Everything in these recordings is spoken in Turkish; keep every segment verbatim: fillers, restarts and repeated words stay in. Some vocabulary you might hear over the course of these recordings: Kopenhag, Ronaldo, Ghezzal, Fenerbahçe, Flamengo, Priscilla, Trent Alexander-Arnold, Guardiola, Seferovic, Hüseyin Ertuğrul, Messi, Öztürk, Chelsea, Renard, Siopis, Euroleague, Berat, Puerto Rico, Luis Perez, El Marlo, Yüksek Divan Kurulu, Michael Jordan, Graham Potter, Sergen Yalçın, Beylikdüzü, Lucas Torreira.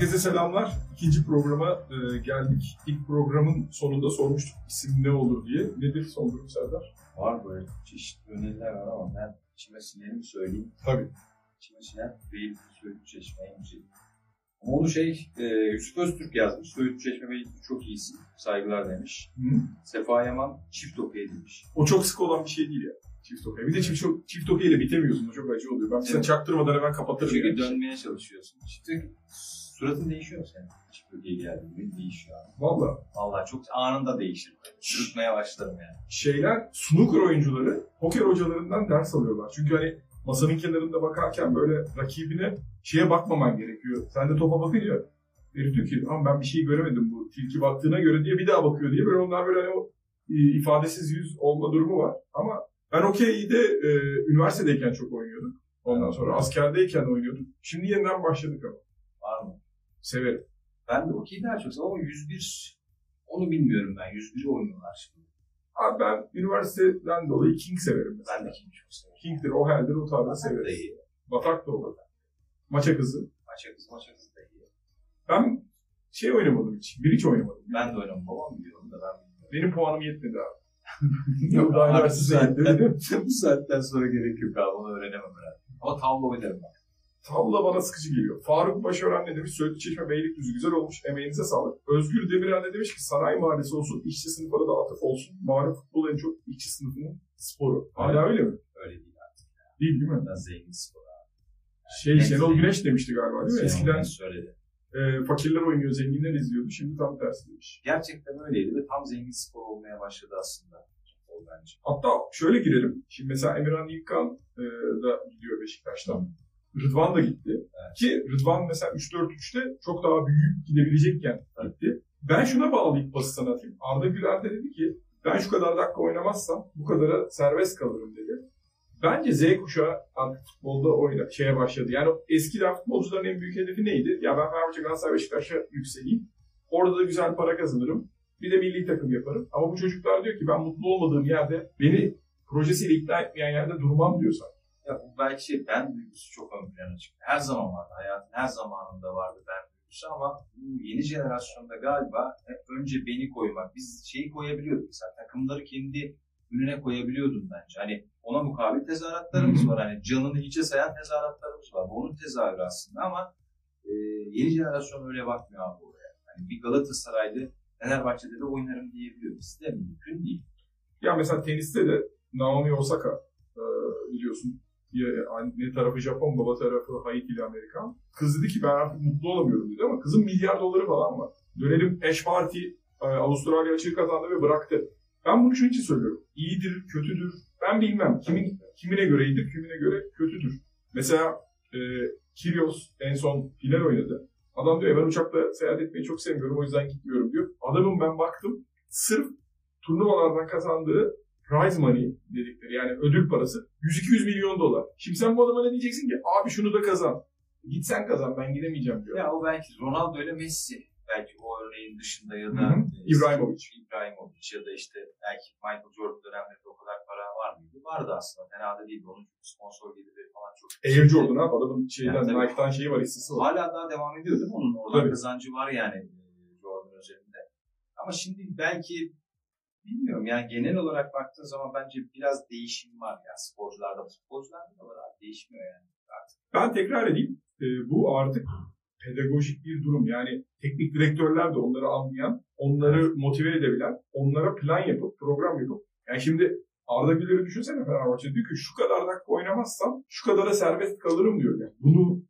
Herkese selamlar. İkinci programa e, geldik. İlk programın sonunda sormuştuk isim ne olur diye. Nedir son durum Serdar? Var böyle çeşitli öneriler var ama ben içime sineni söyleyeyim. Tabii. İçime sinen değil, Söğüt Çeşme en güzeli. Ama onu şey, e, Yusuf Öztürk yazmış. Söğüt Çeşme Bey çok iyisin, saygılar demiş. Hı. Sefa Yaman çift okey demiş. O çok sık olan bir şey değil ya. Çift okey. Bir de çift, çok, çift okeyle bitemiyorsun. O çok acı oluyor. Ben size evet. Çaktırmadan hemen kapatırım. Çünkü yani. Dönmeye çalışıyorsun. Çünkü suratın değişiyor mu senin? Çift okey geldiğinde değişiyor. Valla. Valla çok anında değişir. Sürütmeye başlarım yani. Şeyler, snooker oyuncuları poker hocalarından ders alıyorlar. Çünkü hani masanın kenarında bakarken böyle rakibine şeye bakmaman gerekiyor. Sen de topa bakınca biri diyor ki ama ben bir şey göremedim bu tilki baktığına göre diye bir daha bakıyor diye. Böyle onlar böyle hani o ifadesiz yüz olma durumu var. Ama ben okey'i de e, üniversitedeyken çok oynuyordum. Ondan sonra askerdeyken oynuyordum. Şimdi yeniden başladık ama. Var mı? Severim. Ben de okey'i daha çok severim ama yüz bir onu bilmiyorum ben. yüz biri oynuyorlar şimdi. Abi ben üniversiteden dolayı King severim mesela. Ben de King çok severim. King'dir, Ohel'dir, o tarzda severim. De iyi. Batak da olur. Maça kızı. Maça kızı, maça kızı da iyi. Ben şey oynamadım hiç. Bir hiç oynamadım. Ben de oynamadım. Babam biliyorum da ben bilmiyorum. Benim puanım yetmedi abi. Yok daha üniversitesi yedim. Bu saatten sonra gerek yok abi, onu öğrenemem herhalde. Ama tavla oynarım ben. Tavla bana sıkıcı geliyor. Faruk Paşar ne demiş? Söğüt Çeşme Beylikdüzü güzel olmuş. Emeğinize sağlık. Özgür Demir ne demiş ki sanayi mahallesi olsun, işçi sınıfına da atıf olsun. Malum futbol en çok işçi sınıfının sporu. Hala öyle mi? Öyle değil artık. Ya. Değil değil mi? Daha zengin spor abi. Yani şey Şenol Güneş demişti galiba değil mi? Eskiden söyledi. E, fakirler oynuyor, zenginler izliyordu. Şimdi tam tersi demiş. Gerçekten öyleydi ve tam zengin spor olmaya başladı aslında. O bence. Hatta şöyle girelim. Şimdi mesela Emirhan İlkhan e, da gidiyor Beşiktaş'tan. Hmm. Rıdvan da gitti. Evet. Ki Rıdvan mesela üç dört üçte çok daha büyük gidebilecekken gitti. Ben şuna bağlayıp bası sana atayım. Arda Güler de dedi ki ben şu kadar dakika oynamazsam bu kadara serbest kalırım dedi. Bence Z kuşağı artık futbolda oyna, şeye başladı. Yani eskiden futbolcuların en büyük hedefi neydi? Ya ben Fenerbahçe, Galatasaray, Beşiktaş'a yükseleyim. Orada da güzel para kazanırım. Bir de milli takım yaparım. Ama bu çocuklar diyor ki ben mutlu olmadığım yerde beni projesiyle ikna etmeyen yerde durmam diyor sanki. Ya bu belki şey, ben duygusu çok ön plana çıktı. Her zaman vardı, hayatın her zamanında vardı ben duygusu ama yeni jenerasyonda galiba hep önce beni koymak. Biz şeyi koyabiliyorduk mesela, takımları kendi önüne koyabiliyordum bence. Hani ona mukabil tezahüratlarımız var. Hani canını hiçe sayan tezahüratlarımız var. Bu onun tezahürü aslında ama e, yeni jenerasyon öyle bakmıyor abi oraya. Hani bir Galatasaray'da, Fenerbahçe'de de oynarım diyebiliyor. Biz de mümkün değil. Ya mesela teniste de Naomi Osaka e, biliyorsun. Anne tarafı Japon, baba tarafı Haiti'li Amerikan. Kız dedi ki ben artık mutlu olamıyorum dedi ama kızın milyar doları falan var. Dönelim Ash Party, Avustralya açığı kazandı ve bıraktı. Ben bunu şunun için söylüyorum. İyidir, kötüdür, ben bilmem. Kimin, kimine göre iyidir, kimine göre kötüdür. Mesela e, Kyrgios en son final oynadı. Adam diyor ben uçakla seyahat etmeyi çok sevmiyorum o yüzden gitmiyorum diyor. Adamın ben baktım sırf turnuvalardan kazandığı prize money dedikleri yani ödül parası yüz iki yüz milyon dolar. Şimdi sen bu adama ne diyeceksin ki? Abi şunu da kazan. Gitsen kazan ben gidemeyeceğim diyor. Ya o belki Ronaldo ile Messi. Belki o örneğin dışında ya da e, İbrahimovic. İbrahimovic ya da işte belki Michael Jordan dönemlerinde o kadar para var mıydı? Vardı aslında. Fena da değildi. Onun sponsor gelirleri falan çok. Air Jordan abi adamın şeyden yani Nike'dan şeyi var hissesi var. Hala daha devam ediyor değil mi? Onun oradan tabii. Kazancı var yani Jordan özelinde. Ama şimdi belki bilmiyorum yani genel olarak baktığın zaman bence biraz değişim var ya sporcularda. Sporcularda da var abi değişmiyor yani artık. Ben tekrar edeyim. E, bu artık pedagojik bir durum. Yani teknik direktörler de onları anlayan, onları motive edebilen, onlara plan yapıp, program yapıp. Yani şimdi Arda Güler'i düşünsene Fenerbahçe diyor ki şu kadar dakika oynamazsam şu kadara serbest kalırım diyor. Yani bunu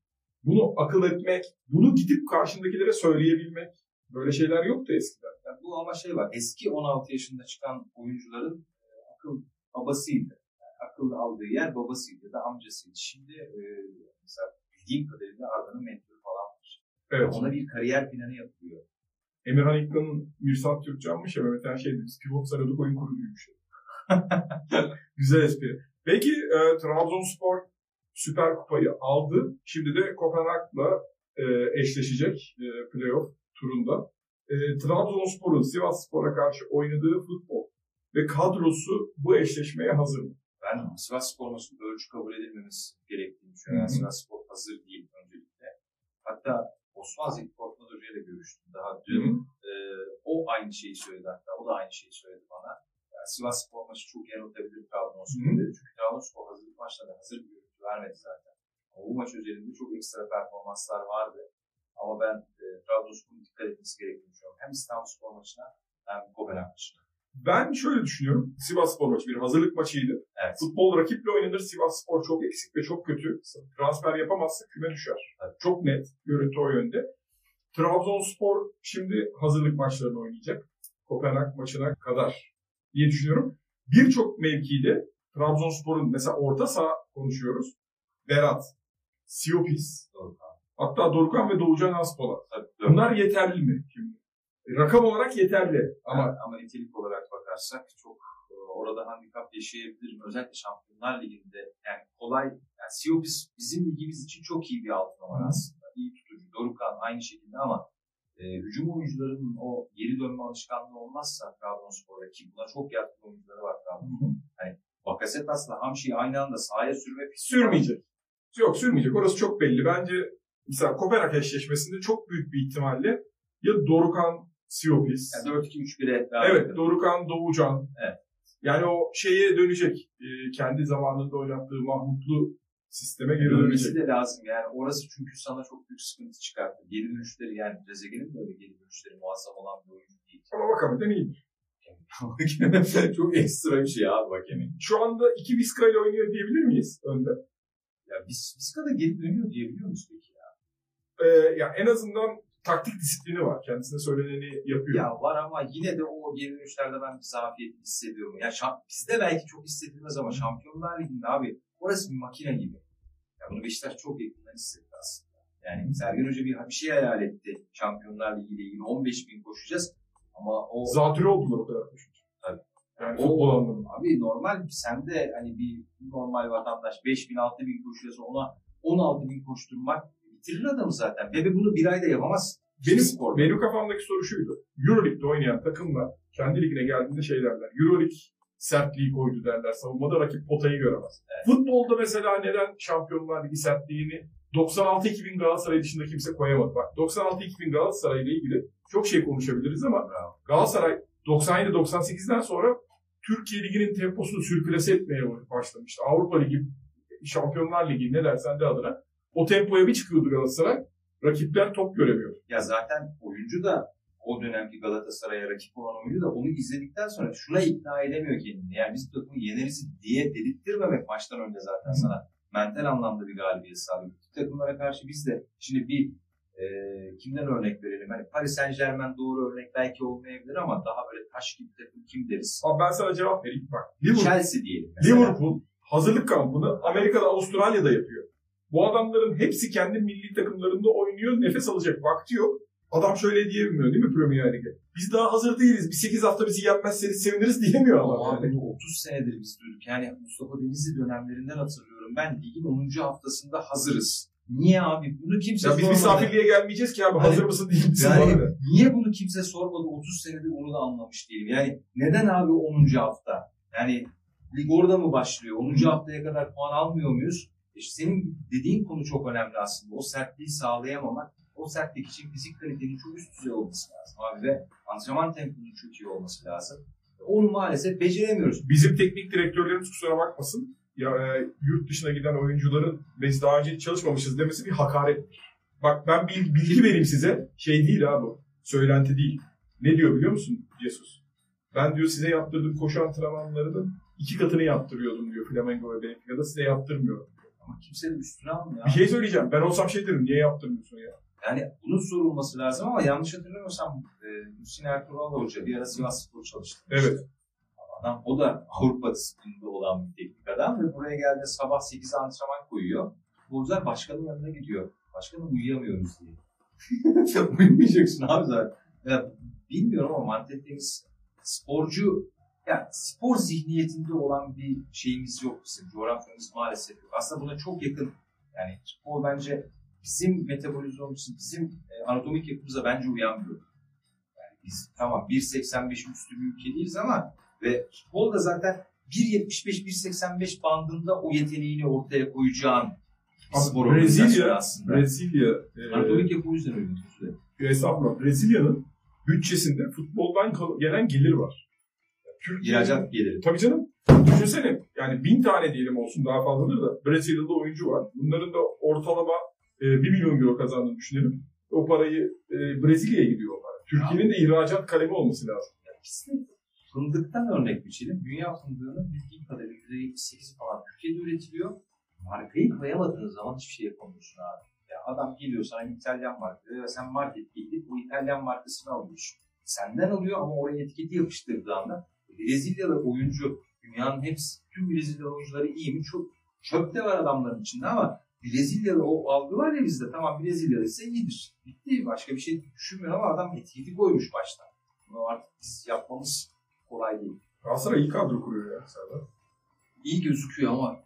bunu akıl etmek, bunu gidip karşındakilere söyleyebilmek. Böyle şeyler yoktu eskiden. Yani bu ama şey var. Eski on altı yaşında çıkan oyuncuların e, akıl babasıydı. Yani akıl aldığı yer babasıydı ya da amcasıydı. Şimdi e, mesela bildiğim kadarıyla Arda'nın mentörü falan var. Evet. Ona bir kariyer planı yapılıyor. Emirhan İlkhan'ın Mirsat Türkcan'mış ya Mehmet her şeydi. Biz pivot sarıyorduk oyun kurucuymuş. Güzel espri. Peki e, Trabzonspor Süper Kupayı aldı. Şimdi de Kopenhag'la e, eşleşecek e, playoff turunda. E, Trabzonspor'un Sivasspor'a karşı oynadığı futbol ve kadrosu bu eşleşmeye hazır mı? Ben Sivasspor maçında ölçü kabul edilmemesi gerektiğini düşünüyorum. Sivasspor hazır değil öncelikle. Hatta Osmanlı Portman Hoca ile görüştüm daha dün. E, o aynı şeyi söyledi hatta. O da aynı şeyi söyledi bana. Yani Sivasspor maçı çok yanıltabilir Trabzonspor'u dedi. Çünkü Trabzonspor hazırlık maçlarında hazır bir görüntü vermedi zaten. Ama bu maç özelinde çok ekstra performanslar vardı. Ama ben e, Trabzonspor'un dikkat etmesi gerektiğini düşünüyorum. Hem İstanbulspor maçına hem Kopenhag maçına. Ben şöyle düşünüyorum. Sivasspor maçı bir hazırlık maçıydı. Evet. Futbol rakiple oynanır. Sivasspor çok eksik ve çok kötü. Transfer yapamazsa küme düşer. Evet. Çok net görüntü o yönde. Trabzonspor şimdi hazırlık maçlarını oynayacak. Kopenhag maçına kadar diye düşünüyorum. Birçok mevkide Trabzonspor'un mesela orta saha konuşuyoruz. Berat, Siopis, Dorukhan. Hatta Dorukhan ve Doğucan Aspolat. Bunlar yeterli mi şimdi? Rakam olarak yeterli ama evet, ama nitelik olarak bakarsak çok orada handikap yaşayabilir mi? Özellikle Şampiyonlar Ligi'nde yani kolay, yani Siopis bizim ligimiz için çok iyi bir altı numara aslında. İyi tutucu. Dorukhan aynı şekilde ama e, hücum oyuncularının o geri dönme alışkanlığı olmazsa Trabzonspor'da ki buna çok yatkın oyuncuları var Trabzonspor'da. Hani Bakasetas'la Hamşi'yi aynı anda sahaya sürmek sürmeyecek. Yok sürmeyecek. Orası çok belli. Bence mesela Kopenhag eşleşmesinde çok büyük bir ihtimalle ya Dorukhan Siopis. Yani dört iki üç bire. Evet. Dorukhan, Doğucan. Evet. Yani o şeye dönecek. E, kendi zamanında oynattığı Mahmutlu sisteme geri dönecek. Dönmesi de lazım yani. Orası çünkü sana çok büyük sıkıntı çıkarttı. Geri dönüşleri yani Brezilya'nın böyle geri dönüşleri muazzam olan bir oyuncu değil. Ama bakalım da iyidir. Çok ekstra bir şey abi bak yani. Şu anda iki Viska ile oynuyor diyebilir miyiz önde? Ya Vis- Viska da geri dönüyor diyebiliyor musun peki ya? Ee, ya en azından taktik disiplini var. Kendisine söyleneni yapıyor. Ya var ama yine de o geri dönüşlerde ben bir zafiyet hissediyorum. Ya şamp- bizde belki çok hissedilmez ama Şampiyonlar Ligi'nde abi orası bir makine gibi. Ya bunu Beşiktaş çok yakından hissetti aslında. Yani Sergen Hoca bir, bir şey hayal etti. Şampiyonlar Ligi'yle ilgili on beş bin koşacağız ama o... Zatürre oldular o kadar koşunca. Tabii. Yani o, abi normal sende hani bir normal vatandaş beş bin altı bin koşuyorsa ona on altı bin koşturmak bitirir adamı zaten. Bebe bunu bir ayda yapamaz. Benim, benim kafamdaki soru şuydu. Euroleague'de oynayan takımla kendi ligine geldiğinde şey derler. Euroleague sertliği koydu derler. Savunmada rakip potayı göremez. Evet. Futbolda mesela neden Şampiyonlar Ligi sertliğini doksan altı iki bin Galatasaray dışında kimse koyamadı. Bak doksan altı iki bin Galatasaray ile ilgili çok şey konuşabiliriz ama Galatasaray doksan yedi doksan sekizden sonra Türkiye Ligi'nin temposunu sürklase etmeye başlamıştı. Avrupa Ligi, Şampiyonlar Ligi ne dersen de adına. O tempoya bir çıkıyordu Galatasaray. Rakipler top göremiyor. Ya zaten oyuncu da o dönemki Galatasaray'a rakip olan oyuncu da onu izledikten sonra şuna ikna edemiyor kendini. Yani biz takımı yeneriz diye delirttirmemek maçtan önce zaten sana mental anlamda bir galibiyet sağlıyor. Takımlara karşı biz de şimdi bir e, kimden örnek verelim? Hani Paris Saint-Germain doğru örnek belki olmayabilir ama daha böyle taş gibi takım kim deriz? Abi ben sana cevap vereyim bak. Liverpool, Chelsea diyelim mesela. Liverpool hazırlık kampını Amerika'da, Avustralya'da yapıyor. Bu adamların hepsi kendi milli takımlarında oynuyor. Nefes alacak vakti yok. Adam şöyle diyemiyor değil mi Premier Lig'e? Biz daha hazır değiliz. Bir sekiz hafta bizi yenmezseniz seviniriz diyemiyor adam. Abi yani. otuz senedir biz duyduk. Yani Mustafa Denizli dönemlerinden hatırlıyorum. Ben ligin onuncu haftasında hazırız. Niye abi? Bunu kimse ya sormadı. Biz misafirliğe gelmeyeceğiz ki abi. Hani, hazır mısın değil misin? Yani niye bunu kimse sormadı? otuz senedir onu da anlamış değilim. Yani neden abi onuncu hafta? Yani lig orada mı başlıyor? onuncu haftaya kadar puan almıyor muyuz? Senin dediğin konu çok önemli aslında. O sertliği sağlayamamak, o sertlik için fizik kalitenin çok üst düzey olması lazım abi ve antrenman temposunun çok iyi olması lazım. Onu maalesef beceremiyoruz. Bizim teknik direktörlerimiz kusura bakmasın, ya, e, yurt dışına giden oyuncuların biz daha önce hiç çalışmamışız demesi bir hakarettir. Bak ben bilgi, bilgi vereyim size, şey değil abi, söylenti değil. Ne diyor biliyor musun Jesus? Ben diyor size yaptırdığım koşu antrenmanlarının iki katını yaptırıyordum diyor Flamengo ve Benfica'da size yaptırmıyorum. Ama kimsenin üstüne almıyor. Bir şey söyleyeceğim. Ben olsam şey derim. Niye yaptırmıyorsun ya? Yani bunun sorulması lazım ama yanlış hatırlamıyorsam Hüseyin Ertuğrul Hoca bir ara Sivasspor çalıştı. Evet. Adam, o da Avrupa disiplinde olan bir teknik adam ve buraya geldiğinde sabah sekize antrenman koyuyor. Futbolcular başkanın yanına gidiyor. Başkanım uyuyamıyoruz diye. Uyumayacaksın abi zaten. Ya, bilmiyorum ama mantettiğimiz sporcu... Yani spor zihniyetinde olan bir şeyimiz yok bizim, coğrafyamız maalesef yok. Aslında buna çok yakın, yani spor bence bizim metabolizmamız, bizim anatomik yapımıza bence uyanmıyor. Yani biz tamam bir seksen beş üstü bir ülke değiliz ama ve futbol da zaten bir yetmiş beş bir seksen beş bandında o yeteneğini ortaya koyacağın spor Brezilya aslında. Brezilya. Euroleague e, bu yüzden öyle bir şey. Hesapla Brezilya'nın bütçesinde futboldan gelen gelir var. Türkiye, İhracat geliri. Tabii canım. Düşünsene yani bin tane diyelim olsun daha fazladır da Brezilya'da oyuncu var. Bunların da ortalama e, bir milyon euro kazandığını düşünelim. O parayı e, Brezilya'ya gidiyorlar. Türkiye'nin de ihracat kalemi olması lazım. Yani kesinlikle. Fındıktan örnek biçelim. Dünya fındığının bildiğim kadarıyla yüzde yetmiş sekizi falan Türkiye'de üretiliyor. Markayı koyamadığınız zaman hiçbir şey yapamıyorsun abi. Yani adam geliyor sana İtalyan markayı ve sen markette gidip o İtalyan markasını alıyorsun. Senden alıyor ama oraya etiketi yapıştırdığı anda Brezilyalı oyuncu, dünyanın hepsi, tüm Brezilyalı oyuncuları iyi mi? Çok çöp de var adamların içinde ama Brezilyalı o algı var ya bizde, tamam Brezilyalı ise iyidir. Bitti, başka bir şey düşünmüyor ama adam etiketi koymuş baştan. Bunu artık biz yapmamız kolay değil. Galatasaray iyi kadro kuruyor ya Serdar. İyi gözüküyor ama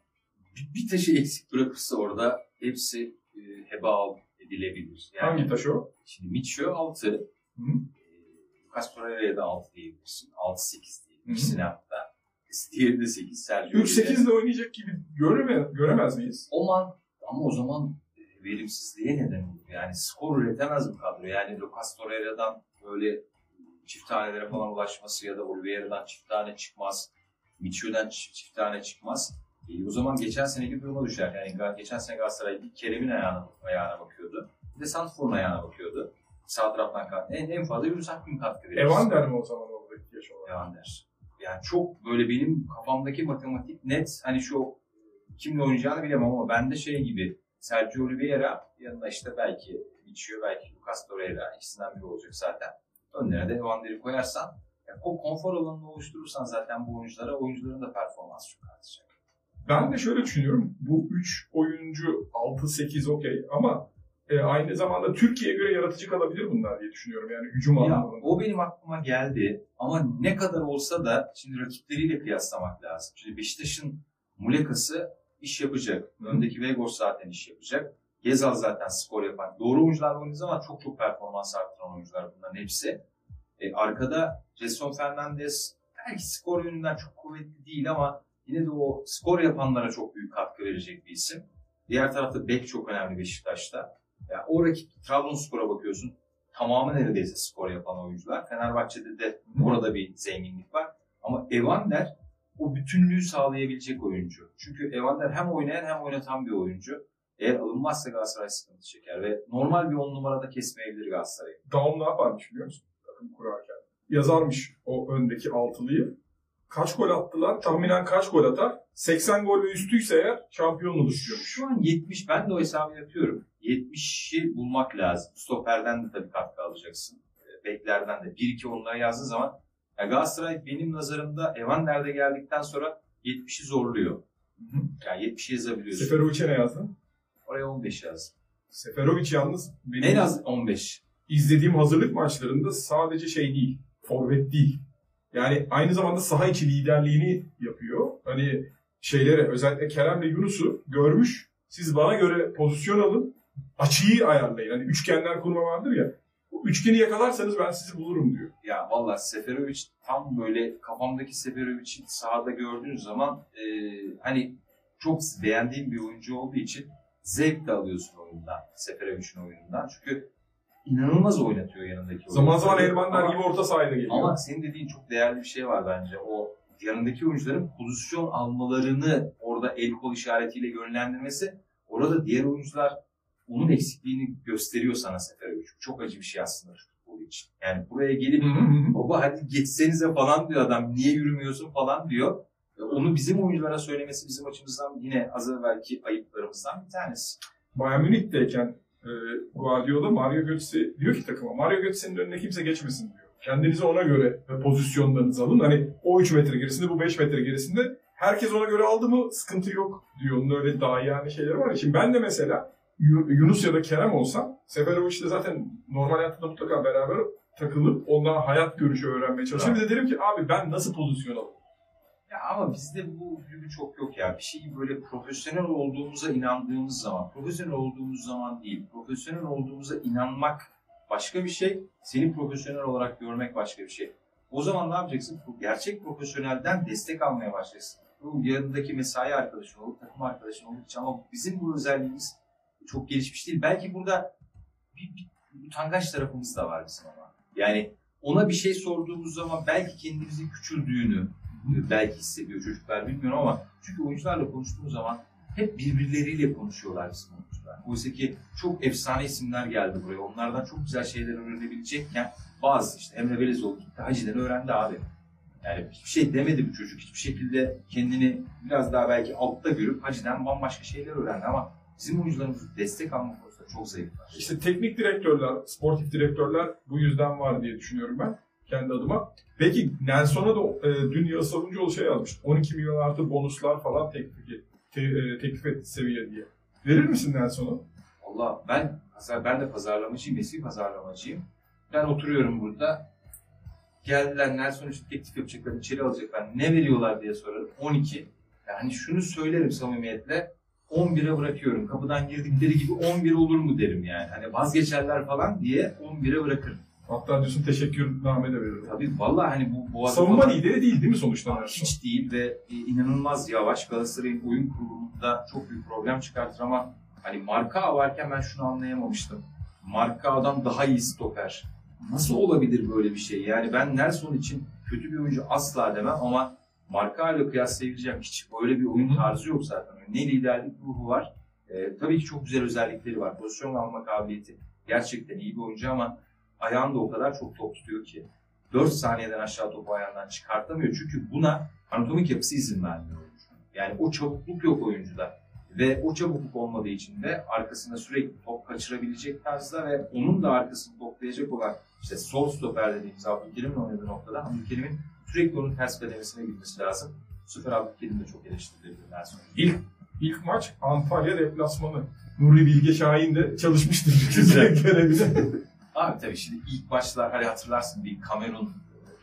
bir, bir taşı eksik bırakırsa orada hepsi e, heba edilebilir. Yani, hangi taş o? Şimdi Micho altı, e, Lucas Torreira'ya da altı diyebilirsin, altı sekiz diyebilirsin hatta. Diğeri de sekiz, Sergio. üç sekiz ile oynayacak gibi göreme, göremez miyiz? O man, ama o zaman e, verimsizliğe neden olur. Yani skor üretemez mi kadro? Yani Lucas Torreira'dan böyle çift tanelere falan ulaşması ya da Oliveira'dan çift tane çıkmaz, Micho'dan çift, çift tane çıkmaz. E, o zaman geçen seneki duruma düşer. Yani geçen sene Galatasaray bir Kerem'in ayağına, ayağına bakıyordu. Bir de Santfor'un ayağına bakıyordu. Sağ taraftan katkı. En, en fazla Yunus Akgün katkı verir. Evander mi o zaman oradaki yaş olarak? Evander. Yani çok böyle benim kafamdaki matematik net. Hani şu kimle oynayacağını bilemem ama bende şey gibi Sergio Oliveira yanına işte belki Micho, belki Lucas Torreira ikisinden biri olacak zaten. Önlerine de Evander'i koyarsan yani o konfor alanını oluşturursan zaten bu oyunculara oyuncuların da performansı çok artacak. Ben de şöyle düşünüyorum. Bu üç oyuncu altı sekiz okey ama e, aynı zamanda Türkiye'ye göre yaratıcı kalabilir bunlar diye düşünüyorum. Yani hücum anlamında. O benim aklıma geldi ama ne kadar olsa da şimdi rakipleriyle kıyaslamak lazım. Çünkü Beşiktaş'ın Mulekası iş yapacak. Öndeki Vegors zaten iş yapacak. Ghezzal zaten skor yapan. Doğru oyuncular oynuyor ama çok çok performans artıran oyuncular bunların hepsi. E, arkada Jason Fernandez belki skor yönünden çok kuvvetli değil ama yine de o skor yapanlara çok büyük katkı verecek bir isim. Diğer tarafta bek çok önemli Beşiktaş'ta. Yani o rakip Trabzonspor'a bakıyorsun. Tamamı neredeyse skor yapan oyuncular. Fenerbahçe'de de orada bir zenginlik var. Ama Evander o bütünlüğü sağlayabilecek oyuncu. Çünkü Evander hem oynayan hem oynatan bir oyuncu. Eğer alınmazsa Galatasaray sıkıntı çeker ve normal bir on numarada kesmeyebilir Galatasaray'ı. Daum ne yaparmış biliyor musun? Takım kurarken. Yazarmış o öndeki altılıyı. Kaç gol attılar? Tahminen kaç gol atar? seksen gol ve üstüyse eğer şampiyon olur diyor. Şu an yetmiş. Ben de o hesabı yapıyorum. yetmişi bulmak lazım. Stoperden de tabii katkı alacaksın. Beklerden de. bir iki onlara yazdığın zaman. Yani Galatasaray benim nazarımda Evander'de geldikten sonra yetmişi zorluyor. Yani yetmişi yazabiliyorsun. Seferovic'e ne yazdın? Oraya on beş yazdım. Seferovic yalnız benim en az on beş. İzlediğim hazırlık maçlarında sadece şey değil. Forvet değil. Yani aynı zamanda saha içi liderliğini yapıyor. Hani şeylere özellikle Kerem'le Yunus'u görmüş. Siz bana göre pozisyon alın. Açıyı ayarlayın. Hani üçgenler kurma vardır ya. O üçgeni yakalarsanız ben sizi bulurum diyor. Ya valla Seferovic tam böyle kafamdaki Seferovic'i sahada gördüğünüz zaman e, hani çok beğendiğim bir oyuncu olduğu için zevk de alıyorsun oyundan. Seferovic'in oyunundan. Çünkü inanılmaz oynatıyor yanındaki. Zaman zaman Ermanlar gibi orta sahada geliyor. Ama senin dediğin çok değerli bir şey var bence. O yanındaki oyuncuların pozisyon almalarını orada el kol işaretiyle yönlendirmesi. Orada diğer oyuncular onun eksikliğini gösteriyor sana Seferovic. Çok acı bir şey aslında futbol için. Yani buraya gelip baba hadi geçsenize falan diyor adam. Niye yürümüyorsun falan diyor. Onu bizim oyunculara söylemesi bizim açımızdan yine az evvelki ayıplarımızdan bir tanesi. Bayern Münih'teyken E, Guardiola Mario Götze diyor ki takıma, Mario Götze'nin önüne kimse geçmesin diyor. Kendinizi ona göre pozisyonlarınızı alın. Hani o üç metre gerisinde, bu beş metre gerisinde herkes ona göre aldı mı sıkıntı yok diyor. Onun öyle daha yani şeyleri var. Şimdi ben de mesela Yunus ya da Kerem olsam Seferovic'le zaten normal hayatında mutlaka beraber takılıp ondan hayat görüşü öğrenmeye çalışıyorum. Bir de derim ki abi ben nasıl pozisyon alayım? Ya ama bizde bu gibi çok yok ya. Bir şeyi böyle profesyonel olduğumuza inandığımız zaman, profesyonel olduğumuz zaman değil, profesyonel olduğumuza inanmak başka bir şey, seni profesyonel olarak görmek başka bir şey. O zaman ne yapacaksın? Gerçek profesyonelden destek almaya başlayacaksın. bu yanındaki mesai arkadaşın olur, takım arkadaşın olur ama bizim bu özelliğimiz çok gelişmiş değil. Belki burada bir, bir, bir utangaç tarafımız da var bizim ama. Yani ona bir şey sorduğumuz zaman belki kendimizi küçüldüğünü belki hissediyor çocuklar, bilmiyorum ama çünkü oyuncularla konuştuğumuz zaman hep birbirleriyle konuşuyorlar bizim oyuncular. Oysa ki çok efsane isimler geldi buraya. Onlardan çok güzel şeyler öğrenebilecekken bazı işte Emre Belezoğlu gitti, Hacı'dan öğrendi abi. Yani hiçbir şey demedi bu çocuk. Hiçbir şekilde kendini biraz daha belki altta görüp Hacı'dan bambaşka şeyler öğrendi ama bizim oyuncularımız destek alma konusunda çok zayıflar. İşte teknik direktörler, sportif direktörler bu yüzden var diye düşünüyorum ben kendi adıma. Peki Nelson'a da e, dün Yağız Savuncuoğlu şey yazmış. on iki milyon artı bonuslar falan teklif etti. Te, e, teklif etti seviye diye. Verir misin Nelson'u? Valla ben ben de pazarlamacıyım, eski pazarlamacıyım. Ben oturuyorum burada. Geldiler Nelson için teklif yapacaklar, içeri alacaklar. Ne veriyorlar diye sorarım. on iki. Yani şunu söylerim samimiyetle. on bire bırakıyorum. Kapıdan girdikleri gibi on bir olur mu derim yani. Hani vazgeçerler falan diye on bire bırakırım. Hatta diyorsun teşekkürname de veririm. Tabii valla hani bu, bu adam... Savunma lideri değil değil mi sonuçta? Hiç değil ve inanılmaz yavaş. Galatasaray'ın oyun kurulumunda çok büyük problem çıkartır ama hani Mark Ağa varken ben şunu anlayamamıştım. Mark Ağa'dan daha iyi stoper. Nasıl olabilir böyle bir şey? Yani ben Nelson için kötü bir oyuncu asla demem ama Mark Ağa ile kıyaslayabileceğim hiç böyle bir oyun tarzı yok zaten. Ne liderlik ruhu var. Ee, tabii ki çok güzel özellikleri var. Pozisyon alma kabiliyeti. Gerçekten iyi bir oyuncu ama ayağında o kadar çok top tutuyor ki dört saniyeden aşağı topu ayağından çıkartamıyor. Çünkü buna anatomik yapısı izin vermiyor oyuncu. Yani o çabukluk yok oyuncuda. Ve o çabukluk olmadığı için de arkasında sürekli top kaçırabilecek tarzda ve onun da arkasını toplayacak olan işte sol stoper dediğimiz Abdülkerim'in oynadığı noktada Abdülkerim'in sürekli onun ters kademesine gitmesi lazım. Süper Abdülkerim de çok eleştirilir. İlk, ilk maç Antalya deplasmanı. Nuri Bilge Şahin de çalışmıştır. Güzel. Abi tabii şimdi ilk başlar hani hatırlarsın bir Kamerun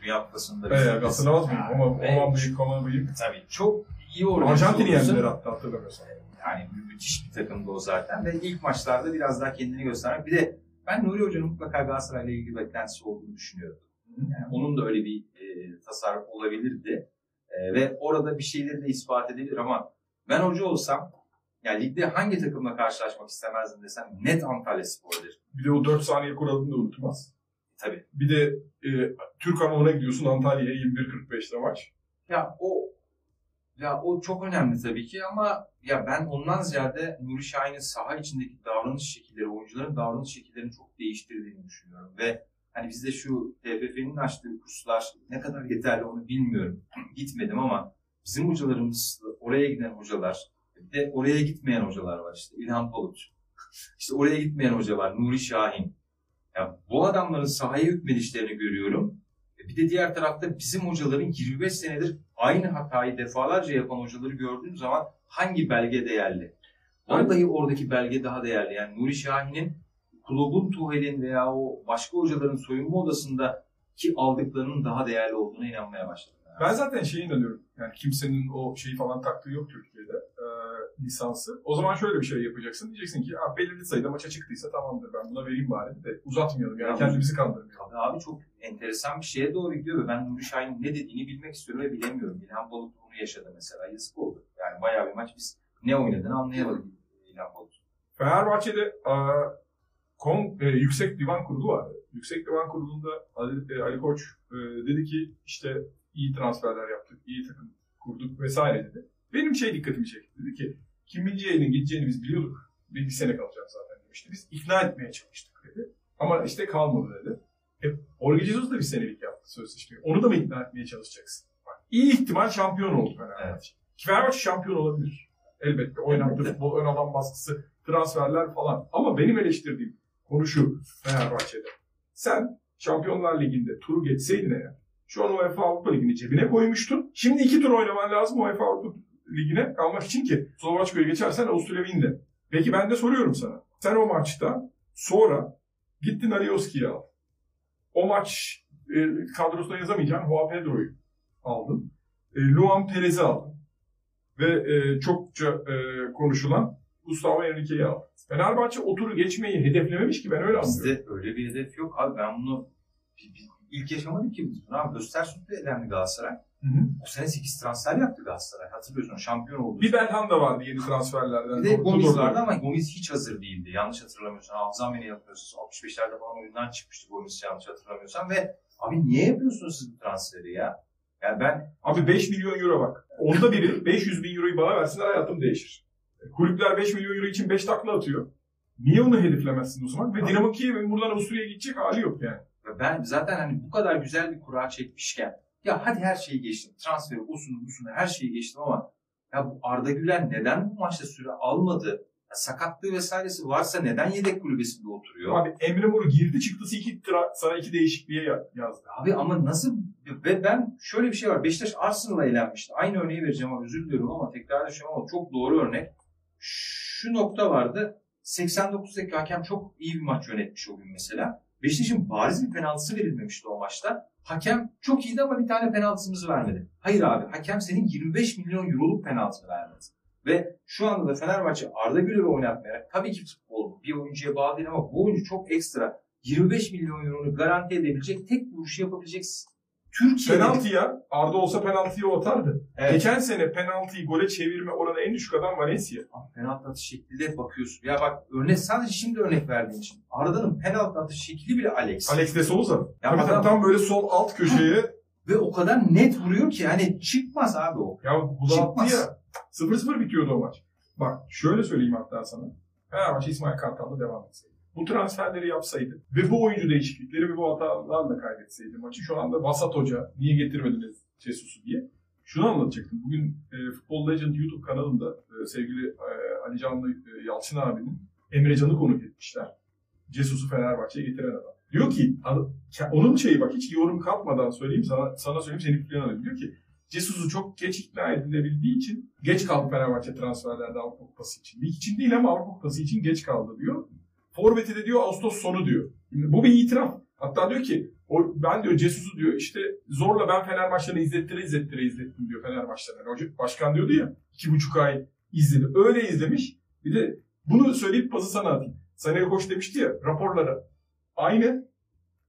Dünya Kupası'nda bir evet, hatırlamaz mıyım? Ama Oman Büyük, Oman Büyük. Tabii çok iyi organize olursun. Arjantin'i yendiler hatta hatırlamıyorsam. Yani müthiş bir takımdı o zaten ve ilk maçlarda biraz daha kendini göstermek. Bir de ben Nuri Hoca'nın mutlaka Galatasaray'la ilgili beklentisi olduğunu düşünüyorum. Yani onun da öyle bir e, tasarruf olabilirdi e, ve orada bir şeyleri de ispat edilir ama ben hoca olsam yani ligde hangi takımla karşılaşmak istemezdim desem net Antalyaspor'dur. Bir de o dört saniye kuralını da unutmaz. Tabii. Bir de e, Türk Anadolu'na gidiyorsun Antalya'ya yirmi bir kırk beşte maç. Ya o Ya o çok önemli tabii ki ama ya ben ondan ziyade Nuri Şahin'in saha içindeki davranış şekilleri, oyuncuların davranış şekillerini çok değiştirdiğini düşünüyorum. Ve hani bizde şu T F F'nin açtığı kurslar ne kadar yeterli onu bilmiyorum. Gitmedim ama bizim hocalarımız, oraya giden hocalar, bir de oraya gitmeyen hocalar var işte İlhan Palut. İşte oraya gitmeyen hoca var Nuri Şahin. Ya bu adamların sahaya hükmedişlerini görüyorum. Bir de diğer tarafta bizim hocaların yirmi beş senedir aynı hatayı defalarca yapan hocaları gördüğüm zaman hangi belge değerli? Vallahi oradaki belge daha değerli. Yani Nuri Şahin'in kulübün, Tuhel'in veya o başka hocaların soyunma odasındaki aldıklarının daha değerli olduğuna inanmaya başladım. Yani. Ben zaten şeye inanıyorum. Yani kimsenin o şeyi falan taktığı yok Türkiye'de. E, lisansı. O zaman şöyle bir şey yapacaksın. Diyeceksin ki belirli sayıda maça çıktıysa tamamdır ben buna vereyim bari de uzatmayalım. Yani kendimizi kandırmayalım. Abi çok enteresan bir şeye doğru gidiyor ve ben Nuri Şahin'in ne dediğini bilmek istiyorum ve bilemiyorum. İlhan Balut bunu yaşadı mesela. Yazık oldu. Yani bayağı bir maç biz ne oynadığını anlayamadık İlhan Balut. Fenerbahçe'de e, kon, e, Yüksek Divan Kurulu vardı. Yüksek Divan Kurulu'nda Ali, e, Ali Koç e, dedi ki işte iyi transferler yaptık, iyi takım kurduk vesaire dedi. Benim şey dikkatimi çekti. Dedi ki Kim Min-jae'nin gideceğini biz biliyorduk. Bir sene kalacak zaten demişti. Biz ikna etmeye çalıştık dedi. Ama işte kalmadı dedi. E, Jorge Jesus da bir senelik yaptı sözleşmeyi. Onu da mı ikna etmeye çalışacaksın? Bak, iyi ihtimal şampiyon oldu Fenerbahçe. Evet. Fenerbahçe şampiyon olabilir. Elbette. Oynandığı futbol, ön alan baskısı, transferler falan. Ama benim eleştirdiğim konu şu Fenerbahçe'de. Sen Şampiyonlar Ligi'nde turu geçseydin eğer şu an UEFA Avrupa Ligi'ni cebine koymuştun. Şimdi iki tur oynaman lazım UEFA Avrupa Ligi'ne kalmak için ki Slovaçka'ya geçersen Avusturya'yı. Peki ben de soruyorum sana. Sen o maçta sonra gittin Alioski'yi al. O maç e, kadrosuna yazamayacağın Juan Pedro'yu aldın. E, Luan Perez'i aldın. Ve e, çokça e, konuşulan Gustavo Henrique'yi aldın. Fenerbahçe o turu geçmeyi hedeflememiş ki ben öyle anlıyorum. Bizde öyle bir hedef yok abi. Ben bunu ilk yaşamadım ki. Abi Öztürk'le elendi Galatasaray. Hı hı. O sene sekiz transfer yaptı Galatasaray. Hatırlıyorsun, şampiyon oldu. Bir Belham da vardı yeni transferlerden. Bir de Gomis vardı ama Gomis hiç hazır değildi. Yanlış hatırlamıyorsam. Hafızam beni yapıyorsun. altmış beşlerde falan oyundan çıkmıştı Gomis yanlış hatırlamıyorsam. Ve abi niye yapıyorsunuz siz bu transferi ya? Yani ben... Abi beş milyon euro bak. Onda biri beş yüz bin euroyu bana versinler, hayatım değişir. Kulüpler beş milyon euro için beş takla atıyor. Niye onu hedeflemezsin o zaman? Ve Dinamo Kiev'in buradan Avusturya'ya gidecek hali yok yani. Ben zaten hani bu kadar güzel bir kura çekmişken, ya hadi her şeyi geçtim. Transferi, usunu, usunu her şeyi geçtim ama ya bu Arda Güler neden bu maçta süre almadı? Ya sakatlığı vesairesi varsa neden yedek kulübesinde oturuyor? Abi Emre Mor'u girdi çıktısı iki tra- sana iki değişikliğe yazdı. Abi ama nasıl? Ve ben şöyle bir şey var. Beşiktaş Arsenal'la eğlenmişti. Aynı örneği vereceğim ama özür diliyorum ama tekrar düşüyorum ama çok doğru örnek. Şu nokta vardı. seksen dokuzdaki hakem çok iyi bir maç yönetmiş o gün mesela. Beşiktaş'ın bariz bir penaltısı verilmemişti o maçta. Hakem çok iyiydi ama bir tane penaltımızı vermedi. Hayır abi, hakem senin yirmi beş milyon euroluk penaltını vermedi. Ve şu anda da Fenerbahçe Arda Güler'i oynatmayarak, tabii ki futbol bir oyuncuya bağlı değil ama bu oyuncu çok ekstra, yirmi beş milyon euroluk garanti edebilecek tek vuruşu yapabileceksin. Türkiye'de... Penaltıya, Arda olsa penaltıya atardı. Evet. Geçen sene penaltıyı gole çevirme oranı en düşük adam Valencia. Abi, penaltı atış şekliyle bakıyorsun. Ya bak örnek, sadece şimdi örnek verdiğim için. Arda'nın penaltı atış şekli bile Alex. Alex de Souza. Tabii adam... tam böyle sol alt köşeye. Ve o kadar net vuruyor ki hani çıkmaz abi o. Ya bu da çıkmaz. Ya. sıfır sıfır bitiyordu o maç. Bak şöyle söyleyeyim hatta sana. Fenerbahçe İsmail Kartal'da devam etseydi. Bu transferleri yapsaydı ve bu oyuncu değişiklikleri ve bu hatalarla kaybetseydi maçı, şu anda Vasat Hoca niye getirmediniz Cesus'u diye şunu anlatacaktım. Bugün e, Football Legend YouTube kanalında e, sevgili e, Ali Canlı e, Yalçın abinin Emre Can'ı konuk etmişler. Cesus'u Fenerbahçe'ye getiren adam. Diyor ki onun şeyi, bak hiç yorum katmadan söyleyeyim sana, sana söyleyeyim seni planladım. Diyor ki Cesus'u çok geç ikna edilebildiği için geç kaldı Fenerbahçe transferlerde Avrupa Kupası için. Lig için değil ama Avrupa Kupası için geç kaldı diyor. Forvet'i de diyor Ağustos sonu diyor. Bu bir itiraf. Hatta diyor ki ben diyor Cesus'u diyor işte zorla ben Fenerbahçe'den izlettire izlettire izlettim diyor Fenerbahçe'den. Hoca, başkan diyordu ya iki buçuk ay izledi. Öyle izlemiş. Bir de bunu söyleyip pası sana atayım. Saner Koç demişti ya raporlara. Aynı.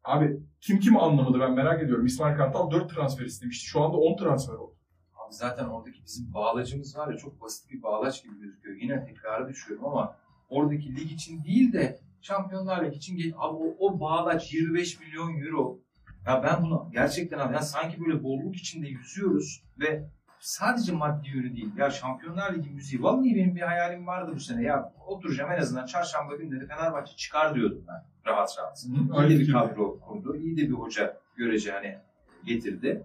Abi kim kim anlamadı ben merak ediyorum. İsmail Kartal dört transfer istemişti. Şu anda on transfer oldu. Abi zaten oradaki bizim bağlacımız var ya, çok basit bir bağlaç gibi gözüküyor. Yine tekrara düşüyorum ama oradaki lig için değil de Şampiyonlar Ligi için geç. Abi o, o bağlaç yirmi beş milyon euro. Ya ben bunu gerçekten abi ya sanki böyle bolluk içinde yüzüyoruz ve sadece maddi yönü değil. Ya Şampiyonlar Ligi müziği. Vallahi benim bir hayalim vardı bu sene. Ya oturacağım en azından çarşamba günleri Fenerbahçe çıkar diyordum ben. Rahat rahat. Hı, iyi de bir kadro kurdu. İyi de bir hoca görece hani getirdi.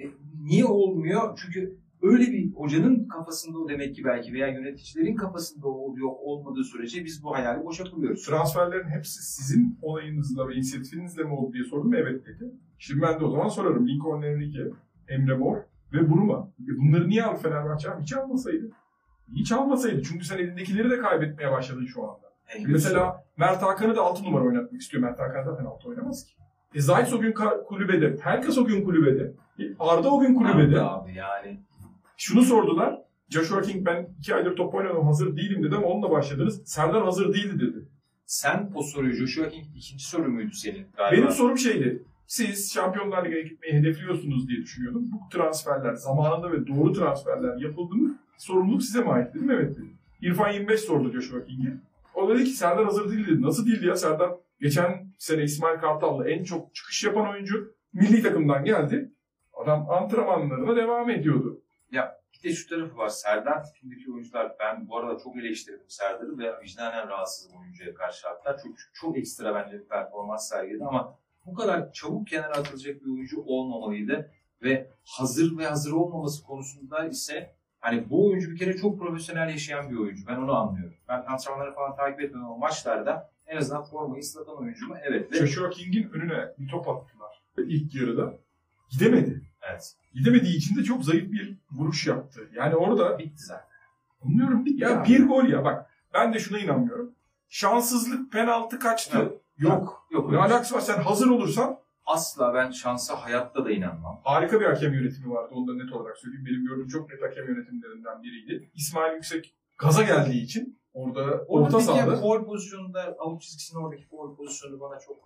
E, niye olmuyor? Çünkü öyle bir hocanın kafasında o demek ki belki veya yöneticilerin kafasında o yok olmadığı sürece biz bu hayali boşa kuruyoruz. Transferlerin hepsi sizin olayınızla ve inisiyatifinizle mi oldu diye sordum. Evet dedi. Şimdi ben de o zaman sorarım. Lincoln Enrique, Emre Mor ve Buruma. Bunları niye aldı Fenerbahçe? Hiç almasaydı. Hiç almasaydı. Çünkü sen elindekileri de kaybetmeye başladın şu anda. En mesela Mert Hakan'ı da altı numara oynatmak istiyor. Mert Hakan zaten altı oynamaz ki. E Zayt o gün kulübede. Pelkas o gün kulübede. Arda o gün kulübede. Arda abi yani. Şunu sordular. Joshua King ben iki aydır top oynadım hazır değilim dedi ama onunla başladınız. Serdar hazır değildi dedi. Sen o soruyu Joshua King ikinci soru muydu senin galiba? Benim sorum şeydi. Siz Şampiyonlar Ligi'ne gitmeyi hedefliyorsunuz diye düşünüyordum. Bu transferler zamanında ve doğru transferler yapıldı mı? Sorumluluk size mi ait dedim. Evet dedi. İrfan yirmi beş sordu Joshua King'e. O dedi ki Serdar hazır değil dedi. Nasıl değildi ya Serdar? Geçen sene İsmail Kartal'la en çok çıkış yapan oyuncu milli takımdan geldi. Adam antrenmanlarına devam ediyordu. Ya bir de şu tarafı var. Serdar tipindeki oyuncular, ben bu arada çok eleştirdim Serdar'ı ve vicdanen rahatsız oyuncuya karşı hatta. Çünkü çok ekstra bence bir performans sergiledi ama bu kadar çabuk kenara atılacak bir oyuncu olmamalıydı. Ve hazır ve hazır olmaması konusunda ise hani bu oyuncu bir kere çok profesyonel yaşayan bir oyuncu. Ben onu anlıyorum. Ben antrenmanları falan takip etmem ama maçlarda en azından formayı ıslatan oyuncu mu? Evet. Joshua King'in önüne bir top attılar ilk yarıda. Gidemedi. Evet. Gidemediği için de çok zayıf bir vuruş yaptı. Yani orada... Bitti zaten. Anlıyorum. Bitti ya abi. Bir gol ya. Bak ben de şuna inanmıyorum. Şanssızlık penaltı kaçtı. Evet. Yok. Yok. Ne alakası var? Sen hazır olursan... Asla ben şansa hayatta da inanmam. Harika bir hakem yönetimi vardı. Onu da net olarak söyleyeyim. Benim gördüğüm çok net hakem yönetimlerinden biriydi. İsmail Yüksek gaza geldiği için orada orta sahada... Oradaki gol pozisyonunda, avuç çizgisinin oradaki gol pozisyonu bana çok